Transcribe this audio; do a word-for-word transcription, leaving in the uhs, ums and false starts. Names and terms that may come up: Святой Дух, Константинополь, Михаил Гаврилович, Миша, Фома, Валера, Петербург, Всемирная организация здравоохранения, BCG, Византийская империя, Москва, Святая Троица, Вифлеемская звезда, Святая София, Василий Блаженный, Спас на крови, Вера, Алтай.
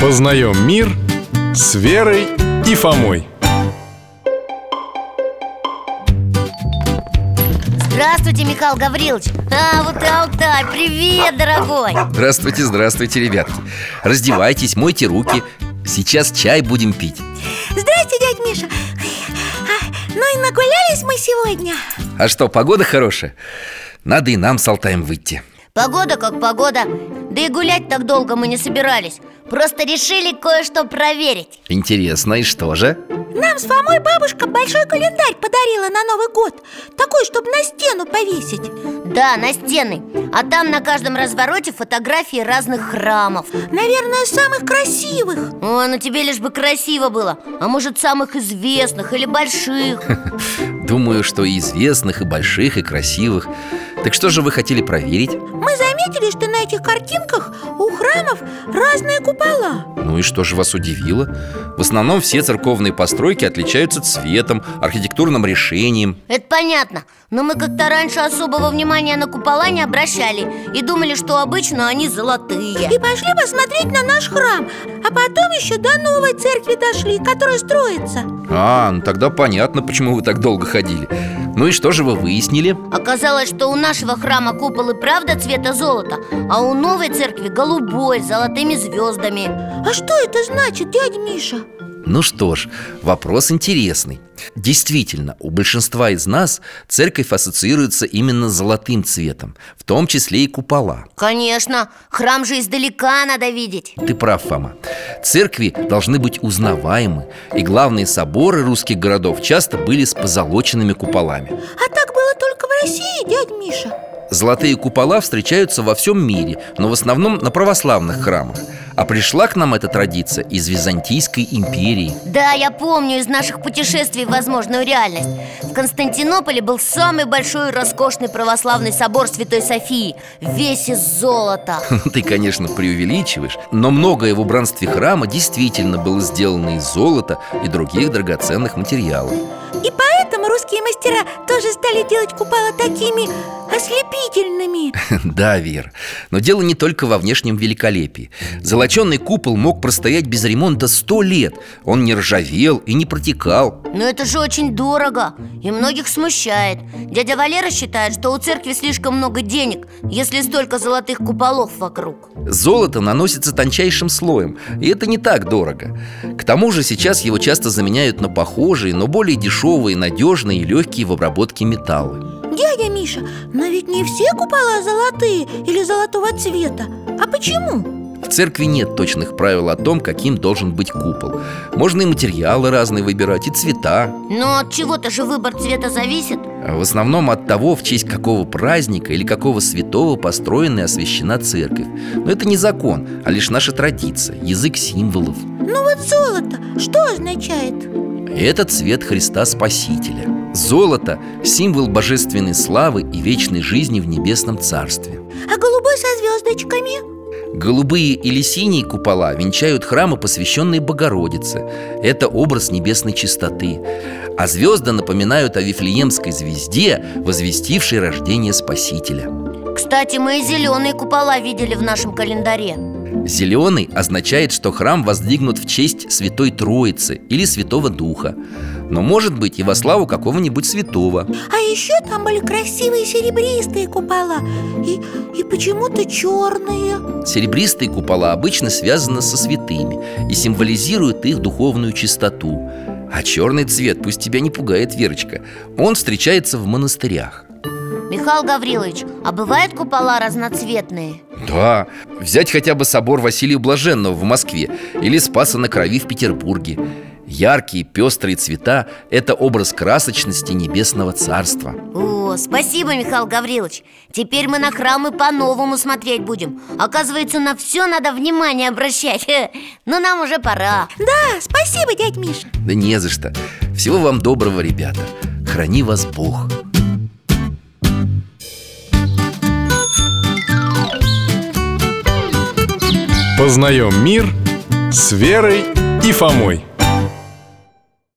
Познаем мир с Верой и Фомой. Здравствуйте, Михаил Гаврилович. А, вот и Алтай, привет, дорогой. Здравствуйте, здравствуйте, ребятки. Раздевайтесь, мойте руки. Сейчас чай будем пить. Здрасте, дядь Миша. Ну и нагулялись мы сегодня. А что, погода хорошая? Надо и нам с Алтаем выйти. Погода как погода. Да и гулять так долго мы не собирались. Просто решили кое-что проверить. Интересно, и что же? Нам с Фомой бабушка большой календарь подарила на Новый год. Такой, чтобы на стену повесить. Да, на стены. А там на каждом развороте фотографии разных храмов. Наверное, самых красивых. О, ну тебе лишь бы красиво было. А может, самых известных или больших. Думаю, что и известных, и больших, и красивых. Так что же вы хотели проверить? Мы заметили, что на этих картинках у храмов разные купола. Ну и что же вас удивило? В основном все церковные постройки отличаются цветом, архитектурным решением. Это понятно, но мы как-то раньше особого внимания на купола не обращали и думали, что обычно они золотые. И пошли посмотреть на наш храм, а потом еще до новой церкви дошли, которая строится. А, ну тогда понятно, почему вы так долго ходили. Ну и что же вы выяснили? Оказалось, что у нас У нашего храма купол и правда цвета золота, а у новой церкви голубой, с золотыми звездами. А что это значит, дядя Миша? Ну что ж, вопрос интересный. Действительно, у большинства из нас церковь ассоциируется именно с золотым цветом, в том числе и купола. Конечно, храм же издалека надо видеть. Ты прав, Фома. Церкви должны быть узнаваемы. И главные соборы русских городов часто были с позолоченными куполами. А так было только в России, дядь Миша? Золотые купола встречаются во всем мире, но в основном на православных храмах. А пришла к нам эта традиция из Византийской империи. Да, я помню из наших путешествий в возможную реальность. В Константинополе был самый большой и роскошный православный собор Святой Софии, весь из золота. Ты, конечно, преувеличиваешь, но многое в убранстве храма действительно было сделано из золота и других драгоценных материалов. И поэтому русские мастера тоже стали делать купола такими ослепительными. Да, Вера, но дело не только во внешнем великолепии. Золоченый купол мог простоять без ремонта сто лет. Он не ржавел и не протекал. Но это же очень дорого и многих смущает. Дядя Валера считает, что у церкви слишком много денег, если столько золотых куполов вокруг. Золото наносится тончайшим слоем, и это не так дорого. К тому же сейчас его часто заменяют на похожие, но более дешевые, надежные и легкие в обработке металлы. Дядя Миша, но ведь не все купола золотые или золотого цвета. А почему? В церкви нет точных правил о том, каким должен быть купол. Можно и материалы разные выбирать, и цвета. Но от чего-то же выбор цвета зависит. В основном от того, в честь какого праздника или какого святого построена и освящена церковь. Но это не закон, а лишь наша традиция, язык символов. Ну вот золото, что означает? Это цвет Христа Спасителя. Золото – символ божественной славы и вечной жизни в небесном царстве. А голубой со звездочками? Голубые или синие купола венчают храмы, посвященные Богородице. Это образ небесной чистоты. А звезды напоминают о Вифлеемской звезде, возвестившей рождение Спасителя. Кстати, мы и зеленые купола видели в нашем календаре. Зеленый означает, что храм воздвигнут в честь Святой Троицы или Святого Духа, но может быть и во славу какого-нибудь святого. А еще там были красивые серебристые купола и, и почему-то черные. Серебристые купола обычно связаны со святыми и символизируют их духовную чистоту. А черный цвет, пусть тебя не пугает, Верочка, он встречается в монастырях. Михаил Гаврилович, а бывают купола разноцветные? Да, взять хотя бы собор Василия Блаженного в Москве или Спаса на Крови в Петербурге. Яркие, пестрые цвета – это образ красочности небесного царства. О, спасибо, Михаил Гаврилович. Теперь мы на храмы по-новому смотреть будем. Оказывается, на все надо внимание обращать. Но нам уже пора. Да, спасибо, дядь Миша. Да не за что. Всего вам доброго, ребята. Храни вас Бог. Познаем мир с Верой и Фомой.